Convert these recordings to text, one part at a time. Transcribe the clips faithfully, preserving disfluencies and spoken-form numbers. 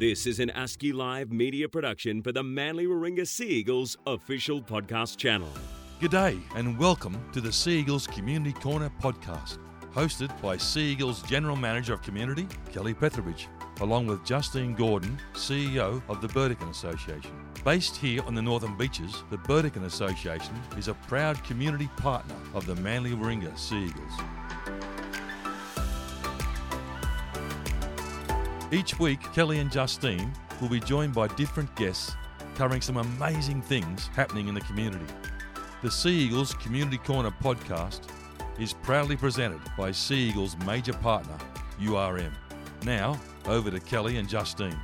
This is an ASCII Live Media production for the Manly Warringah Sea Eagles official podcast channel. G'day and welcome to the Sea Eagles Community Corner podcast, hosted by Sea Eagles General Manager of Community, Kelly Petrovich, along with Justine Gordon, C E O of the Burdekin Association. Based here on the Northern Beaches, the Burdekin Association is a proud community partner of the Manly Warringah Sea Eagles. Each week, Kelly and Justine will be joined by different guests covering some amazing things happening in the community. The Sea Eagles Community Corner podcast is proudly presented by Sea Eagles' major partner, U R M. Now, over to Kelly and Justine.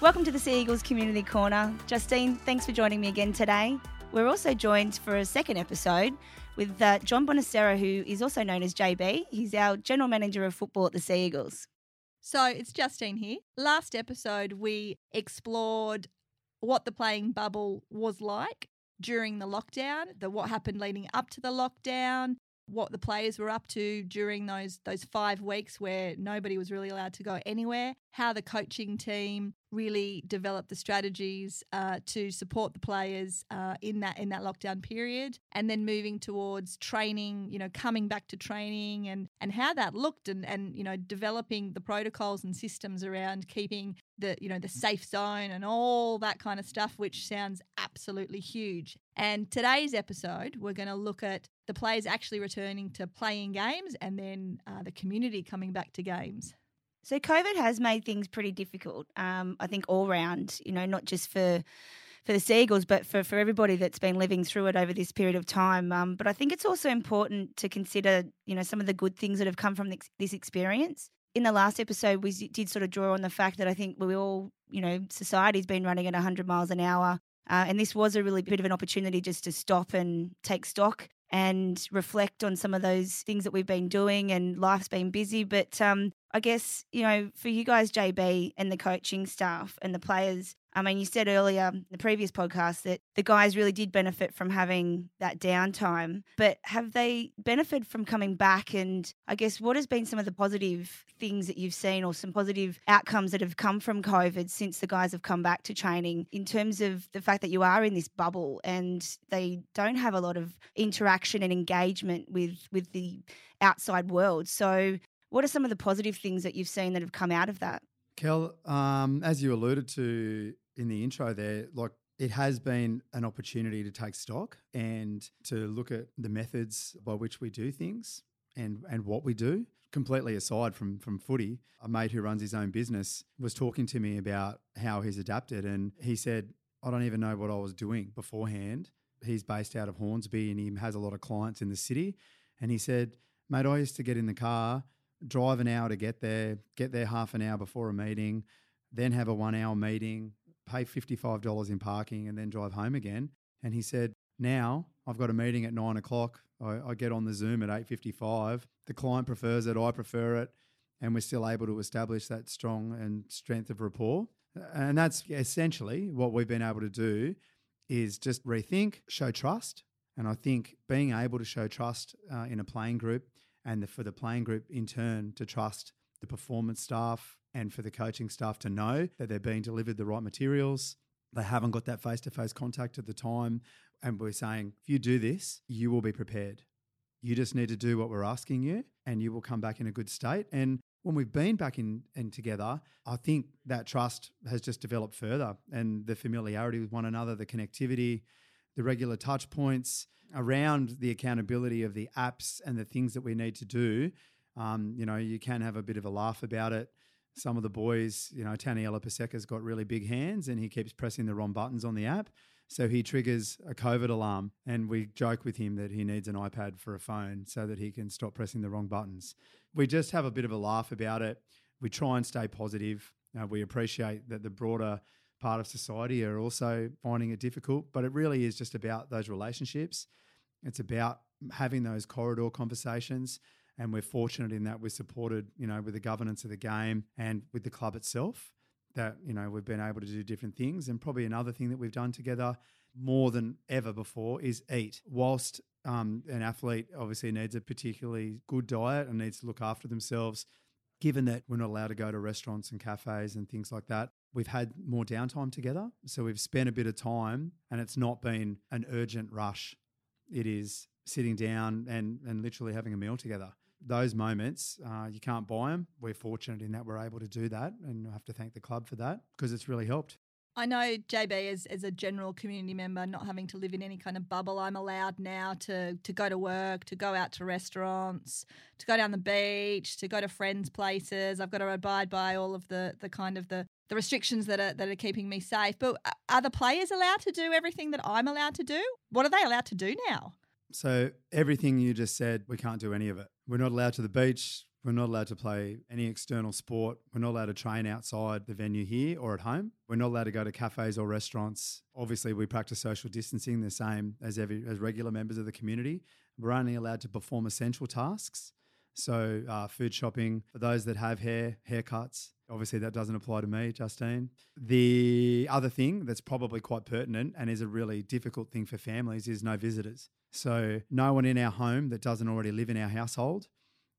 Welcome to the Sea Eagles Community Corner. Justine, thanks for joining me again today. We're also joined for a second episode with uh, John Bonasera, who is also known as J B. He's our General Manager of Football at the Sea Eagles. So it's Justine here. Last episode, we explored what the playing bubble was like during the lockdown, the what happened leading up to the lockdown, what the players were up to during those those five weeks where nobody was really allowed to go anywhere, how the coaching team really developed the strategies uh, to support the players uh, in that in that lockdown period, and then moving towards training, you know, coming back to training and, and how that looked and, and, you know, developing the protocols and systems around keeping the, you know, the safe zone and all that kind of stuff, which sounds absolutely huge. And today's episode, we're going to look at the players actually returning to playing games and then uh, the community coming back to games. So COVID has made things pretty difficult, um, I think, all round, you know, not just for for the Sea Eagles, but for, for everybody that's been living through it over this period of time. Um, but I think it's also important to consider, you know, some of the good things that have come from this experience. In the last episode, we did sort of draw on the fact that I think we all, you know, society's been running at one hundred miles an hour. Uh, and this was a really bit of an opportunity just to stop and take stock and reflect on some of those things that we've been doing, and life's been busy. But um, I guess, you know, for you guys, J B, and the coaching staff and the players, I mean, you said earlier in the previous podcast that the guys really did benefit from having that downtime, but have they benefited from coming back? And I guess what has been some of the positive things that you've seen, or some positive outcomes that have come from COVID since the guys have come back to training, in terms of the fact that you are in this bubble and they don't have a lot of interaction and engagement with, with the outside world? So what are some of the positive things that you've seen that have come out of that? Kel, um, as you alluded to in the intro there, like, it has been an opportunity to take stock and to look at the methods by which we do things and, and what we do. Completely aside from, from footy, a mate who runs his own business was talking to me about how he's adapted, and he said, I don't even know what I was doing beforehand. He's based out of Hornsby and he has a lot of clients in the city. And he said, mate, I used to get in the car, drive an hour to get there, get there half an hour before a meeting, then have a one-hour meeting, pay fifty-five dollars in parking, and then drive home again. And he said, now I've got a meeting at nine o'clock. I, I get on the Zoom at eight fifty-five. The client prefers it, I prefer it, and we're still able to establish that strong and strength of rapport. And that's essentially what we've been able to do, is just rethink, show trust. And I think being able to show trust uh, in a playing group, and the, for the playing group in turn to trust the performance staff, and for the coaching staff to know that they're being delivered the right materials. They haven't got that face-to-face contact at the time. And we're saying, if you do this, you will be prepared. You just need to do what we're asking you, and you will come back in a good state. And when we've been back in and together, I think that trust has just developed further, and the familiarity with one another, the connectivity, the regular touch points around the accountability of the apps and the things that we need to do. Um, you know, you can have a bit of a laugh about it. Some of the boys, you know, Taniela Paseka's got really big hands and he keeps pressing the wrong buttons on the app. So he triggers a COVID alarm, and we joke with him that he needs an iPad for a phone so that he can stop pressing the wrong buttons. We just have a bit of a laugh about it. We try and stay positive. Uh, we appreciate that the broader part of society are also finding it difficult, but it really is just about those relationships. It's about having those corridor conversations, and we're fortunate in that we're supported, you know, with the governance of the game and with the club itself, that, you know, we've been able to do different things. And probably another thing that we've done together more than ever before is eat. Whilst um, an athlete obviously needs a particularly good diet and needs to look after themselves, given that we're not allowed to go to restaurants and cafes and things like that, we've had more downtime together. So we've spent a bit of time, and it's not been an urgent rush. It is sitting down and, and literally having a meal together. Those moments, uh, you can't buy them. We're fortunate in that we're able to do that, and I have to thank the club for that because it's really helped. I know, J B, as, as a general community member, not having to live in any kind of bubble, I'm allowed now to, to go to work, to go out to restaurants, to go down the beach, to go to friends' places. I've got to abide by all of the, the kind of the, the restrictions that are that are keeping me safe. But are the players allowed to do everything that I'm allowed to do? What are they allowed to do now? So everything you just said, we can't do any of it. We're not allowed to the beach. We're not allowed to play any external sport. We're not allowed to train outside the venue here or at home. We're not allowed to go to cafes or restaurants. Obviously, we practice social distancing the same as every, as regular members of the community. We're only allowed to perform essential tasks. So uh, food shopping, for those that have hair, haircuts. Obviously, that doesn't apply to me, Justine. The other thing that's probably quite pertinent and is a really difficult thing for families is no visitors. So no one in our home that doesn't already live in our household.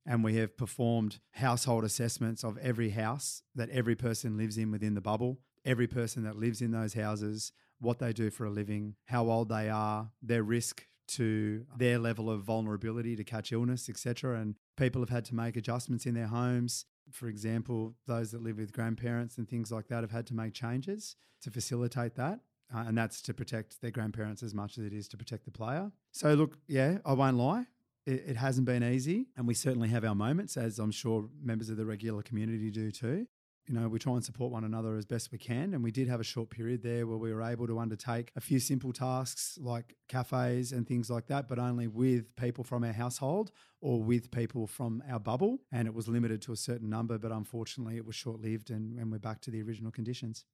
And we have performed household assessments of every house that every person lives in within the bubble, every person that lives in those houses, what they do for a living, how old they are, their risk to their level of vulnerability to catch illness, et cetera. And people have had to make adjustments in their homes. For example, those that live with grandparents and things like that have had to make changes to facilitate that. Uh, and that's to protect their grandparents as much as it is to protect the player. So look, yeah, I won't lie. It hasn't been easy, and we certainly have our moments, as I'm sure members of the regular community do too. You know, we try and support one another as best we can, and we did have a short period there where we were able to undertake a few simple tasks like cafes and things like that, but only with people from our household or with people from our bubble, and it was limited to a certain number, but unfortunately it was short-lived and, and we're back to the original conditions.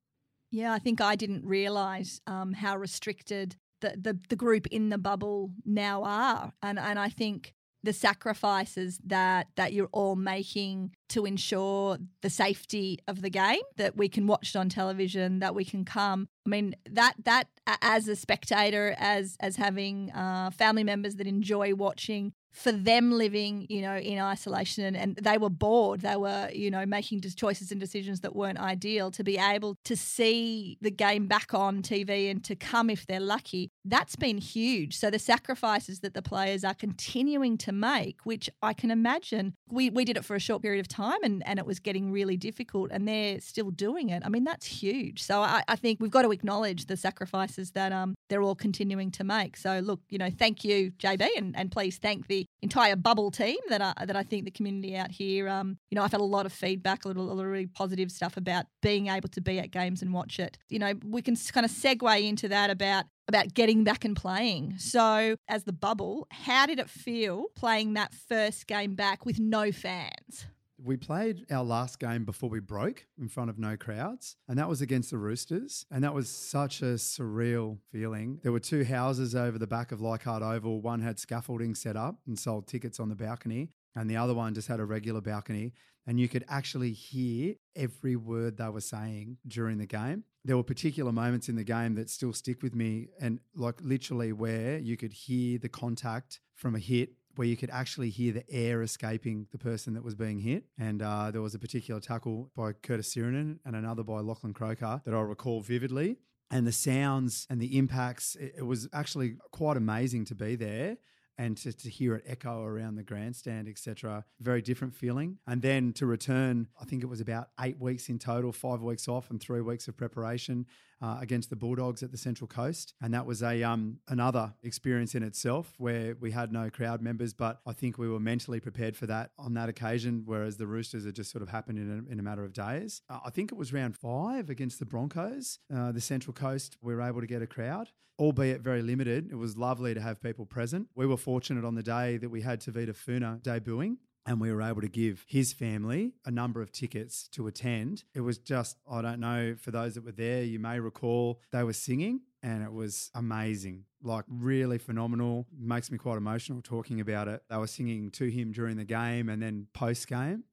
Yeah, I think I didn't realise um, how restricted The, the the group in the bubble now are. And and I think the sacrifices that, that you're all making to ensure the safety of the game, that we can watch it on television, that we can come. I mean, that that as a spectator, as, as having uh, family members that enjoy watching, for them living, you know, in isolation and, and they were bored. They were, you know, making choices and decisions that weren't ideal. To be able to see the game back on T V and to come if they're lucky, that's been huge. So the sacrifices that the players are continuing to make, which I can imagine, we, we did it for a short period of time and, and it was getting really difficult and they're still doing it. I mean, that's huge. So I, I think we've got to acknowledge the sacrifices that um they're all continuing to make. So look, you know, thank you, J B, and, and please thank the entire bubble team that I, that I think the community out here, um, you know, I've had a lot of feedback, a little, a little really positive stuff about being able to be at games and watch it. You know, we can kind of segue into that about about getting back and playing. So as the bubble, how did it feel playing that first game back with no fans? We played our last game before we broke in front of no crowds, and that was against the Roosters, and that was such a surreal feeling. There were two houses over the back of Leichhardt Oval. One had scaffolding set up and sold tickets on the balcony, and the other one just had a regular balcony, and you could actually hear every word they were saying during the game. There were particular moments in the game that still stick with me, and like literally where you could hear the contact from a hit, where you could actually hear the air escaping the person that was being hit. And uh, there was a particular tackle by Curtis Sironen and another by Lachlan Croker that I recall vividly. And the sounds and the impacts, it, it was actually quite amazing to be there and to, to hear it echo around the grandstand, et cetera. Very different feeling. And then to return, I think it was about eight weeks in total, five weeks off and three weeks of preparation uh, against the Bulldogs at the Central Coast. And that was a um, another experience in itself where we had no crowd members, but I think we were mentally prepared for that on that occasion, whereas the Roosters had just sort of happened in a, in a matter of days. Uh, I think it was round five against the Broncos, uh, the Central Coast, we were able to get a crowd, albeit very limited. It was lovely to have people present. We were fortunate on the day that we had Tevita Funa debuting, and we were able to give his family a number of tickets to attend. It was just, I don't know, for those that were there, you may recall they were singing and it was amazing, like really phenomenal. Makes me quite emotional talking about it. They were singing to him during the game and then post-game.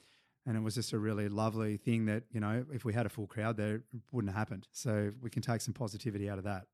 And it was just a really lovely thing that, you know, if we had a full crowd there, it wouldn't have happened. So we can take some positivity out of that.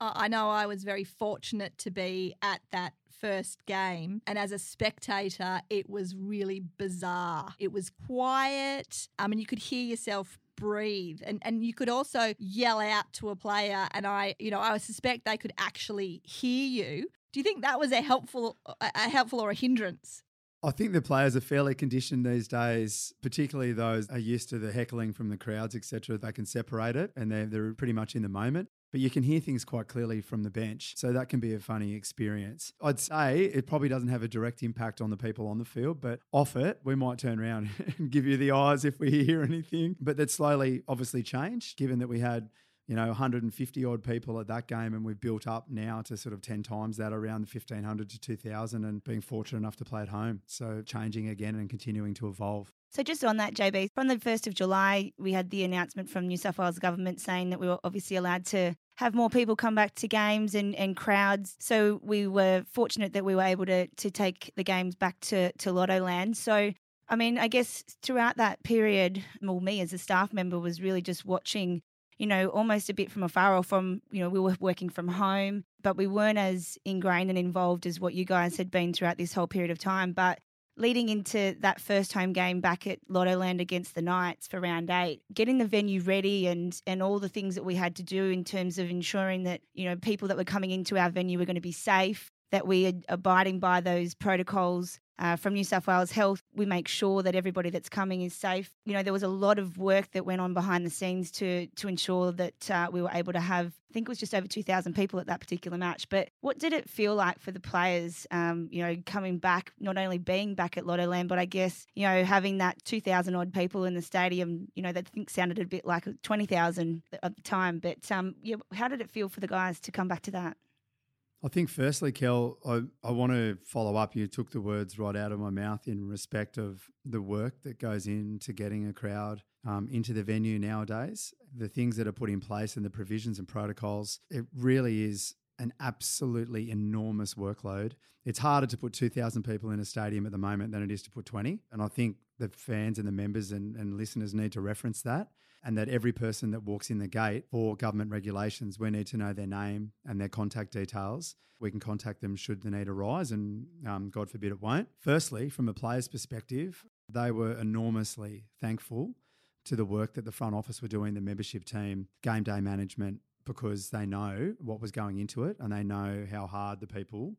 I know I was very fortunate to be at that first game, and as a spectator, it was really bizarre. It was quiet, um, and you could hear yourself breathe, and and you could also yell out to a player, and I, you know, I suspect they could actually hear you. Do you think that was a helpful, a helpful or a hindrance? I think the players are fairly conditioned these days, particularly those are used to the heckling from the crowds, et cetera. They can separate it, and they're, they're pretty much in the moment. But you can hear things quite clearly from the bench. So that can be a funny experience. I'd say it probably doesn't have a direct impact on the people on the field, but off it, we might turn around and give you the eyes if we hear anything. But that slowly obviously changed, given that we had, you know, one hundred fifty odd people at that game, and we've built up now to sort of ten times that, around the fifteen hundred to two thousand, and being fortunate enough to play at home. So changing again and continuing to evolve. So just on that, J B, from the first of July, we had the announcement from New South Wales government saying that we were obviously allowed to have more people come back to games and, and crowds. So we were fortunate that we were able to to take the games back to, to Lotto Land. So, I mean, I guess throughout that period, well, me as a staff member was really just watching, you know, almost a bit from afar, or from, you know, we were working from home, but we weren't as ingrained and involved as what you guys had been throughout this whole period of time. But leading into that first home game back at Lotto Land against the Knights for round eight, getting the venue ready and and all the things that we had to do in terms of ensuring that, you know, people that were coming into our venue were going to be safe, that we are abiding by those protocols uh, from New South Wales Health. We make sure that everybody that's coming is safe. You know, there was a lot of work that went on behind the scenes to to ensure that uh, we were able to have, I think it was just over two thousand people at that particular match. But what did it feel like for the players, um, you know, coming back, not only being back at Lotto Land, but I guess, you know, having that two thousand odd people in the stadium, you know, that I think sounded a bit like twenty thousand at the time. But um, yeah, how did it feel for the guys to come back to that? I think firstly, Kel, I, I want to follow up. You took the words right out of my mouth in respect of the work that goes into getting a crowd um, into the venue nowadays, the things that are put in place and the provisions and protocols. It really is an absolutely enormous workload. It's harder to put two thousand people in a stadium at the moment than it is to put twenty. And I think the fans and the members and, and listeners need to reference that, and that every person that walks in the gate for government regulations, we need to know their name and their contact details. We can contact them should the need arise, and um, God forbid it won't. Firstly, from a player's perspective, they were enormously thankful to the work that the front office were doing, the membership team, game day management, because they know what was going into it, and they know how hard the people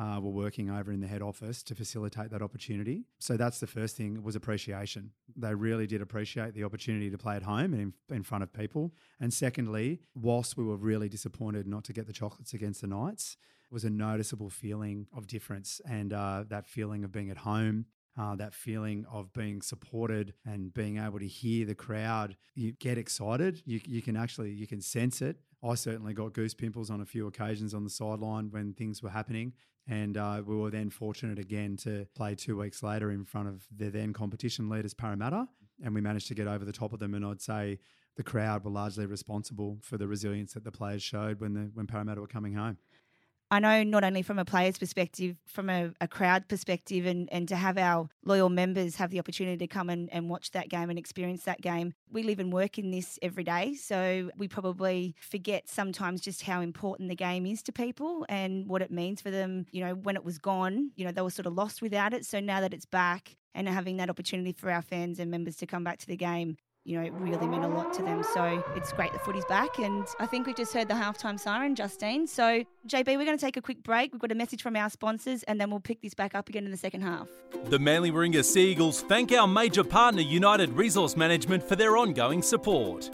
uh, were working over in the head office to facilitate that opportunity. So that's the first thing, was appreciation. They really did appreciate the opportunity to play at home and in, in front of people. And secondly, whilst we were really disappointed not to get the chocolates against the Knights, it was a noticeable feeling of difference, and uh, that feeling of being at home. Uh, that feeling of being supported and being able to hear the crowd. You get excited. You you can actually, you can sense it. I certainly got goose pimples on a few occasions on the sideline when things were happening. And uh, we were then fortunate again to play two weeks later in front of the then competition leaders, Parramatta. And we managed to get over the top of them. And I'd say the crowd were largely responsible for the resilience that the players showed when the when Parramatta were coming home. I know not only from a player's perspective, from a, a crowd perspective, and, and to have our loyal members have the opportunity to come and, and watch that game and experience that game. We live and work in this every day, so we probably forget sometimes just how important the game is to people and what it means for them. You know, when it was gone, you know, they were sort of lost without it. So now that it's back and having that opportunity for our fans and members to come back to the game, you know, it really meant a lot to them. So it's great the footy's back. And I think we just heard the halftime siren, Justine. So, J B, we're going to take a quick break. We've got a message from our sponsors, and then we'll pick this back up again in the second half. The Manly Warringah Sea Eagles thank our major partner, United Resource Management, for their ongoing support.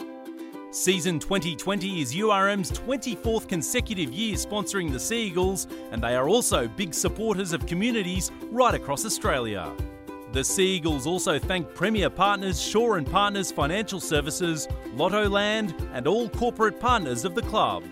Season twenty twenty is U R M's twenty-fourth consecutive year sponsoring the Sea Eagles, and they are also big supporters of communities right across Australia. The Sea Eagles also thank Premier Partners, Shaw and Partners Financial Services, Lotto Land, and all corporate partners of the club.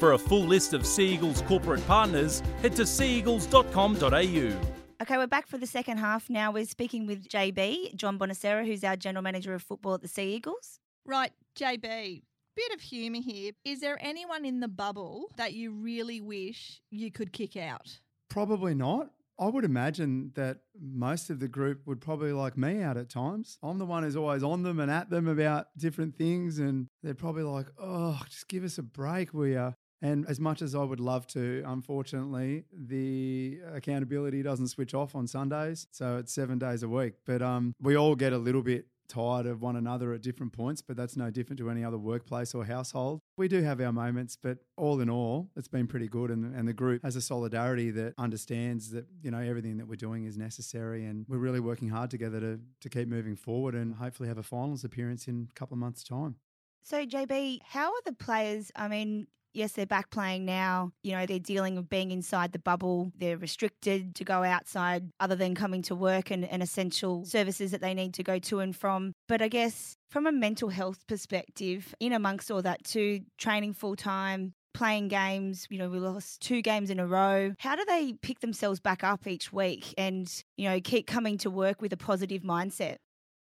For a full list of Sea Eagles corporate partners, head to sea eagles dot com dot a u. Okay, we're back for the second half now. We're speaking with J B, John Bonasera, who's our General Manager of Football at the Sea Eagles. Right, J B, bit of humour here. Is there anyone in the bubble that you really wish you could kick out? Probably not. I would imagine that most of the group would probably like me out at times. I'm the one who's always on them and at them about different things, and they're probably like, oh, just give us a break, will you? And as much as I would love to, unfortunately, the accountability doesn't switch off on Sundays. So it's seven days a week. But um, we all get a little bit tired of one another at different points, but that's no different to any other workplace or household. We do have our moments, but all in all, it's been pretty good. And, and the group has a solidarity that understands that, you know, everything that we're doing is necessary. And we're really working hard together to, to keep moving forward and hopefully have a finals appearance in a couple of months' time. So, J B, how are the players? I mean, yes, they're back playing now. You know, they're dealing with being inside the bubble. They're restricted to go outside other than coming to work and, and essential services that they need to go to and from. But I guess from a mental health perspective, in amongst all that too, training full time, playing games, you know, we lost two games in a row. How do they pick themselves back up each week and, you know, keep coming to work with a positive mindset?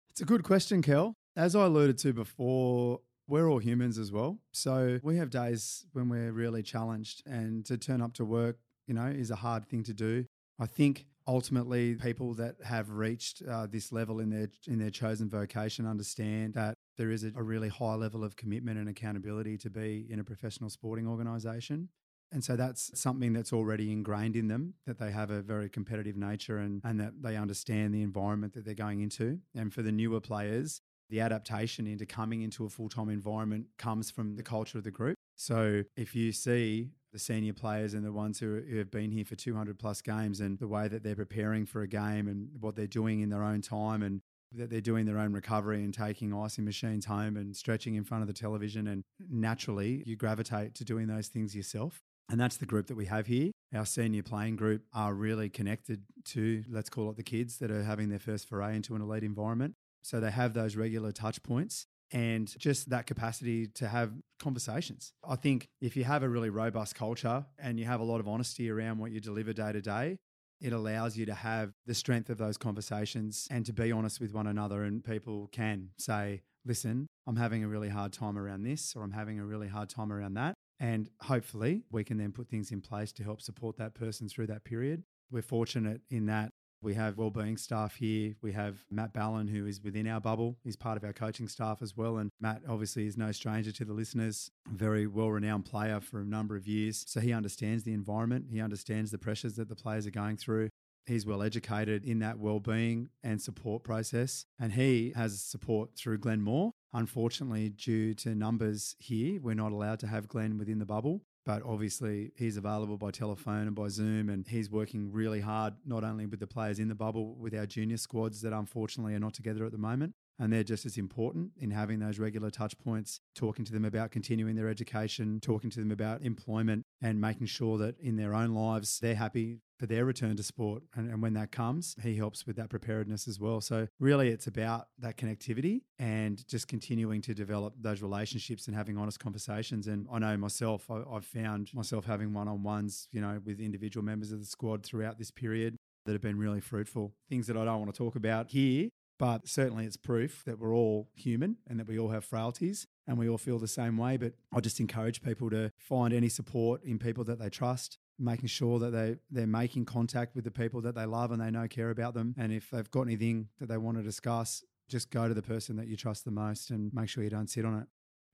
It's a good question, Kel. As I alluded to before, we're all humans as well. So we have days when we're really challenged, and to turn up to work, you know, is a hard thing to do. I think ultimately people that have reached uh, this level in their in their chosen vocation understand that there is a, a really high level of commitment and accountability to be in a professional sporting organisation. And so that's something that's already ingrained in them, that they have a very competitive nature and, and that they understand the environment that they're going into. And for the newer players, the adaptation into coming into a full-time environment comes from the culture of the group. So if you see the senior players and the ones who, who have been here for two hundred plus games and the way that they're preparing for a game and what they're doing in their own time and that they're doing their own recovery and taking icing machines home and stretching in front of the television, and naturally you gravitate to doing those things yourself. And that's the group that we have here. Our senior playing group are really connected to, let's call it, the kids that are having their first foray into an elite environment. So they have those regular touch points and just that capacity to have conversations. I think if you have a really robust culture and you have a lot of honesty around what you deliver day to day, it allows you to have the strength of those conversations and to be honest with one another. And people can say, listen, I'm having a really hard time around this, or I'm having a really hard time around that. And hopefully we can then put things in place to help support that person through that period. We're fortunate in that we have wellbeing staff here. We have Matt Ballin, who is within our bubble. He's part of our coaching staff as well. And Matt obviously is no stranger to the listeners, very well-renowned player for a number of years. So he understands the environment. He understands the pressures that the players are going through. He's well-educated in that wellbeing and support process. And he has support through Glenn Moore. Unfortunately, due to numbers here, we're not allowed to have Glenn within the bubble. But obviously he's available by telephone and by Zoom, and he's working really hard, not only with the players in the bubble, with our junior squads that unfortunately are not together at the moment. And they're just as important in having those regular touch points, talking to them about continuing their education, talking to them about employment, and making sure that in their own lives, they're happy for their return to sport. And, and when that comes, he helps with that preparedness as well. So really it's about that connectivity and just continuing to develop those relationships and having honest conversations. And I know myself, I, I've found myself having one-on-ones, you know, with individual members of the squad throughout this period that have been really fruitful. Things that I don't want to talk about here, but certainly it's proof that we're all human and that we all have frailties and we all feel the same way. But I just encourage people to find any support in people that they trust, making sure that they, they're making contact with the people that they love and they know care about them. And if they've got anything that they want to discuss, just go to the person that you trust the most and make sure you don't sit on it.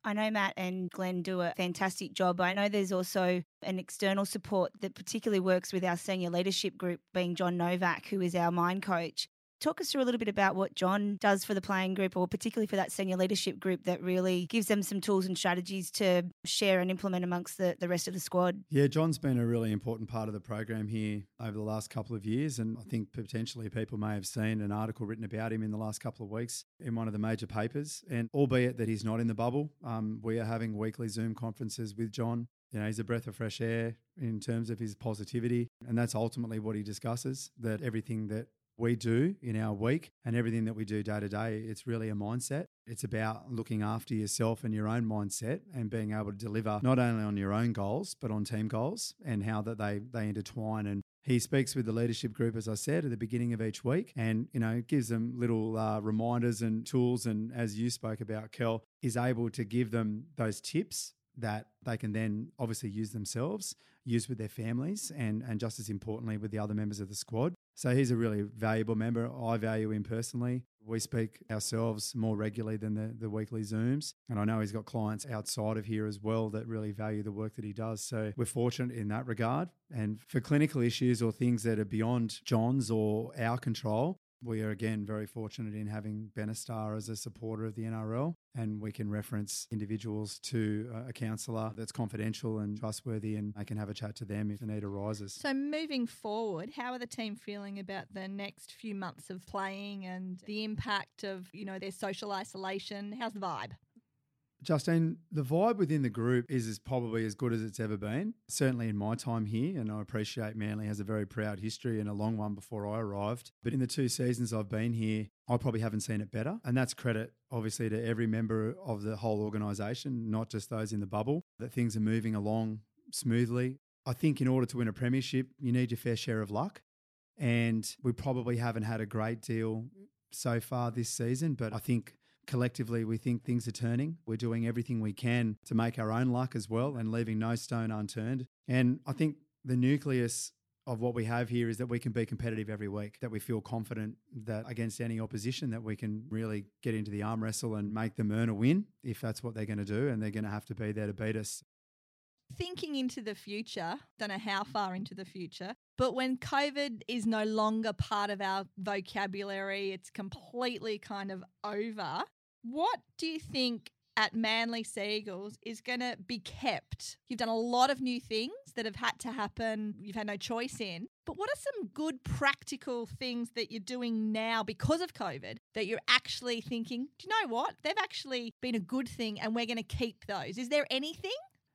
I know Matt and Glenn do a fantastic job. I know there's also an external support that particularly works with our senior leadership group, being John Novak, who is our mind coach. Talk us through a little bit about what John does for the playing group, or particularly for that senior leadership group, that really gives them some tools and strategies to share and implement amongst the, the rest of the squad. Yeah, John's been a really important part of the program here over the last couple of years. And I think potentially people may have seen an article written about him in the last couple of weeks in one of the major papers. And albeit that he's not in the bubble, um, we are having weekly Zoom conferences with John. You know, he's a breath of fresh air in terms of his positivity. And that's ultimately what he discusses, that everything that we do in our week and everything that we do day to day, it's really a mindset. It's about looking after yourself and your own mindset and being able to deliver not only on your own goals, but on team goals and how that they, they intertwine. And he speaks with the leadership group, as I said, at the beginning of each week, and, you know, gives them little uh, reminders and tools. And as you spoke about, Kel, is able to give them those tips that they can then obviously use themselves, use with their families, and, and just as importantly with the other members of the squad. So he's a really valuable member. I value him personally. We speak ourselves more regularly than the, the weekly Zooms. And I know he's got clients outside of here as well that really value the work that he does. So we're fortunate in that regard. And for clinical issues or things that are beyond John's or our control, we are again very fortunate in having Benestar as a supporter of the N R L, and we can reference individuals to a counsellor that's confidential and trustworthy, and they can have a chat to them if the need arises. So moving forward, how are the team feeling about the next few months of playing and the impact of, you know, their social isolation? How's the vibe? Justine, the vibe within the group is, is probably as good as it's ever been, certainly in my time here, and I appreciate Manly has a very proud history and a long one before I arrived. But in the two seasons I've been here, I probably haven't seen it better, and that's credit obviously to every member of the whole organisation, not just those in the bubble, that things are moving along smoothly. I think in order to win a premiership, you need your fair share of luck, and we probably haven't had a great deal so far this season, but I think collectively, we think things are turning. We're doing everything we can to make our own luck as well and leaving no stone unturned. And I think the nucleus of what we have here is that we can be competitive every week, that we feel confident that against any opposition that we can really get into the arm wrestle and make them earn a win if that's what they're going to do, and they're going to have to be there to beat us. Thinking into the future, don't know how far into the future, but when COVID is no longer part of our vocabulary, it's completely kind of over. What do you think at Manly Sea Eagles is going to be kept? You've done a lot of new things that have had to happen, you've had no choice in, but what are some good practical things that you're doing now because of COVID that you're actually thinking, do you know what? They've actually been a good thing and we're going to keep those. Is there anything?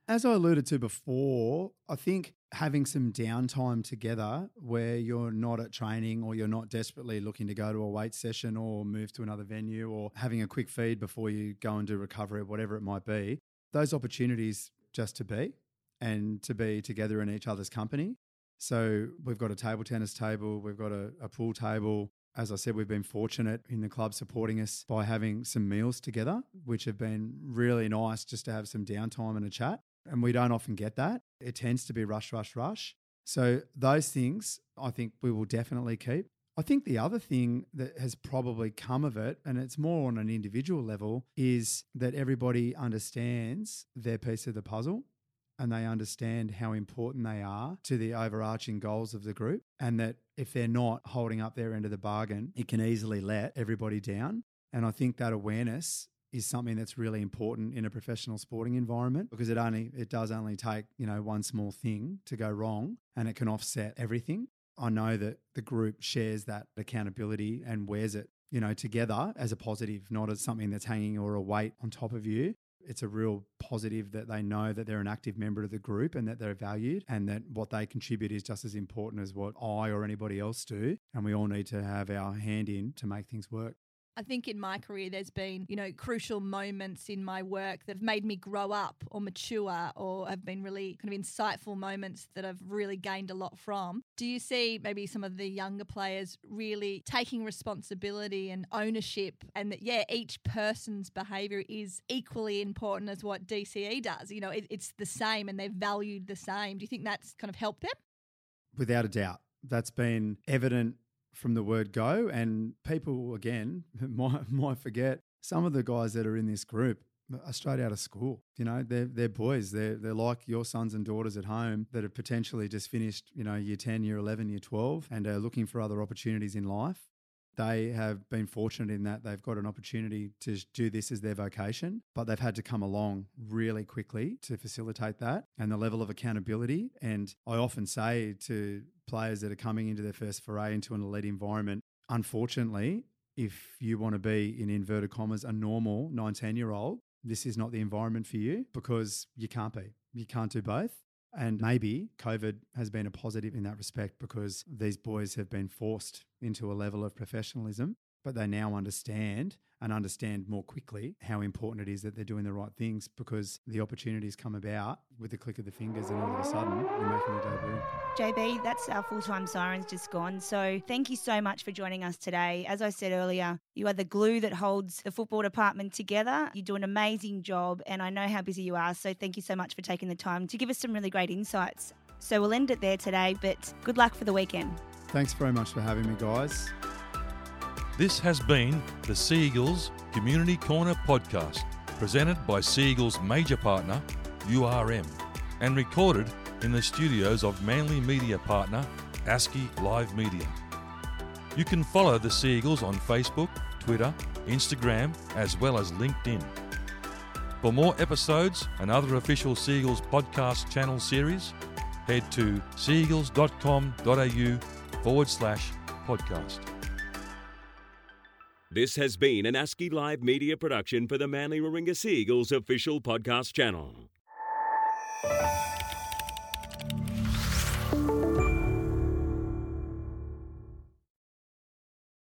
As I alluded to before, I think having some downtime together where you're not at training or you're not desperately looking to go to a weight session or move to another venue or having a quick feed before you go and do recovery, whatever it might be, those opportunities just to be and to be together in each other's company. So we've got a table tennis table, we've got a, a pool table. As I said, we've been fortunate in the club supporting us by having some meals together, which have been really nice just to have some downtime and a chat. And we don't often get that. It tends to be rush, rush, rush. So those things I think we will definitely keep. I think the other thing that has probably come of it, and it's more on an individual level, is that everybody understands their piece of the puzzle and they understand how important they are to the overarching goals of the group, and that if they're not holding up their end of the bargain, it can easily let everybody down. And I think that awareness is something that's really important in a professional sporting environment, because it only it does only take, you know, one small thing to go wrong and it can offset everything. I know that the group shares that accountability and wears it, you know, together as a positive, not as something that's hanging or a weight on top of you. It's a real positive that they know that they're an active member of the group and that they're valued and that what they contribute is just as important as what I or anybody else do. And we all need to have our hand in to make things work. I think in my career there's been, you know, crucial moments in my work that have made me grow up or mature or have been really kind of insightful moments that I've really gained a lot from. Do you see maybe some of the younger players really taking responsibility and ownership, and that, yeah, each person's behaviour is equally important as what D C E does? You know, it, it's the same and they're valued the same. Do you think that's kind of helped them? Without a doubt. That's been evident from the word go, and people, again, might, might forget some of the guys that are in this group are straight out of school. You know, they're, they're boys. They're, they're like your sons and daughters at home that have potentially just finished, you know, year ten, year eleven, year twelve, and are looking for other opportunities in life. They have been fortunate in that they've got an opportunity to do this as their vocation, but they've had to come along really quickly to facilitate that and the level of accountability. And I often say to players that are coming into their first foray into an elite environment, unfortunately, if you want to be, in inverted commas, a normal nine, ten-year-old, this is not the environment for you, because you can't be. You can't do both. And maybe COVID has been a positive in that respect, because these boys have been forced into a level of professionalism, but they now understand and understand more quickly how important it is that they're doing the right things, because the opportunities come about with the click of the fingers and all of a sudden you're making a debut. J B, that's our full-time sirens just gone. So thank you so much for joining us today. As I said earlier, you are the glue that holds the football department together. You do an amazing job and I know how busy you are. So thank you so much for taking the time to give us some really great insights. So we'll end it there today, but good luck for the weekend. Thanks very much for having me, guys. This has been the Sea Eagles Community Corner podcast, presented by Sea Eagles' major partner, U R M, and recorded in the studios of Manly Media partner, ASCII Live Media. You can follow the Sea Eagles on Facebook, Twitter, Instagram, as well as LinkedIn. For more episodes and other official Sea Eagles podcast channel series, head to seaeagles.com.au forward slash podcast. This has been an ASCII Live Media production for the Manly Warringah Sea Eagles official podcast channel.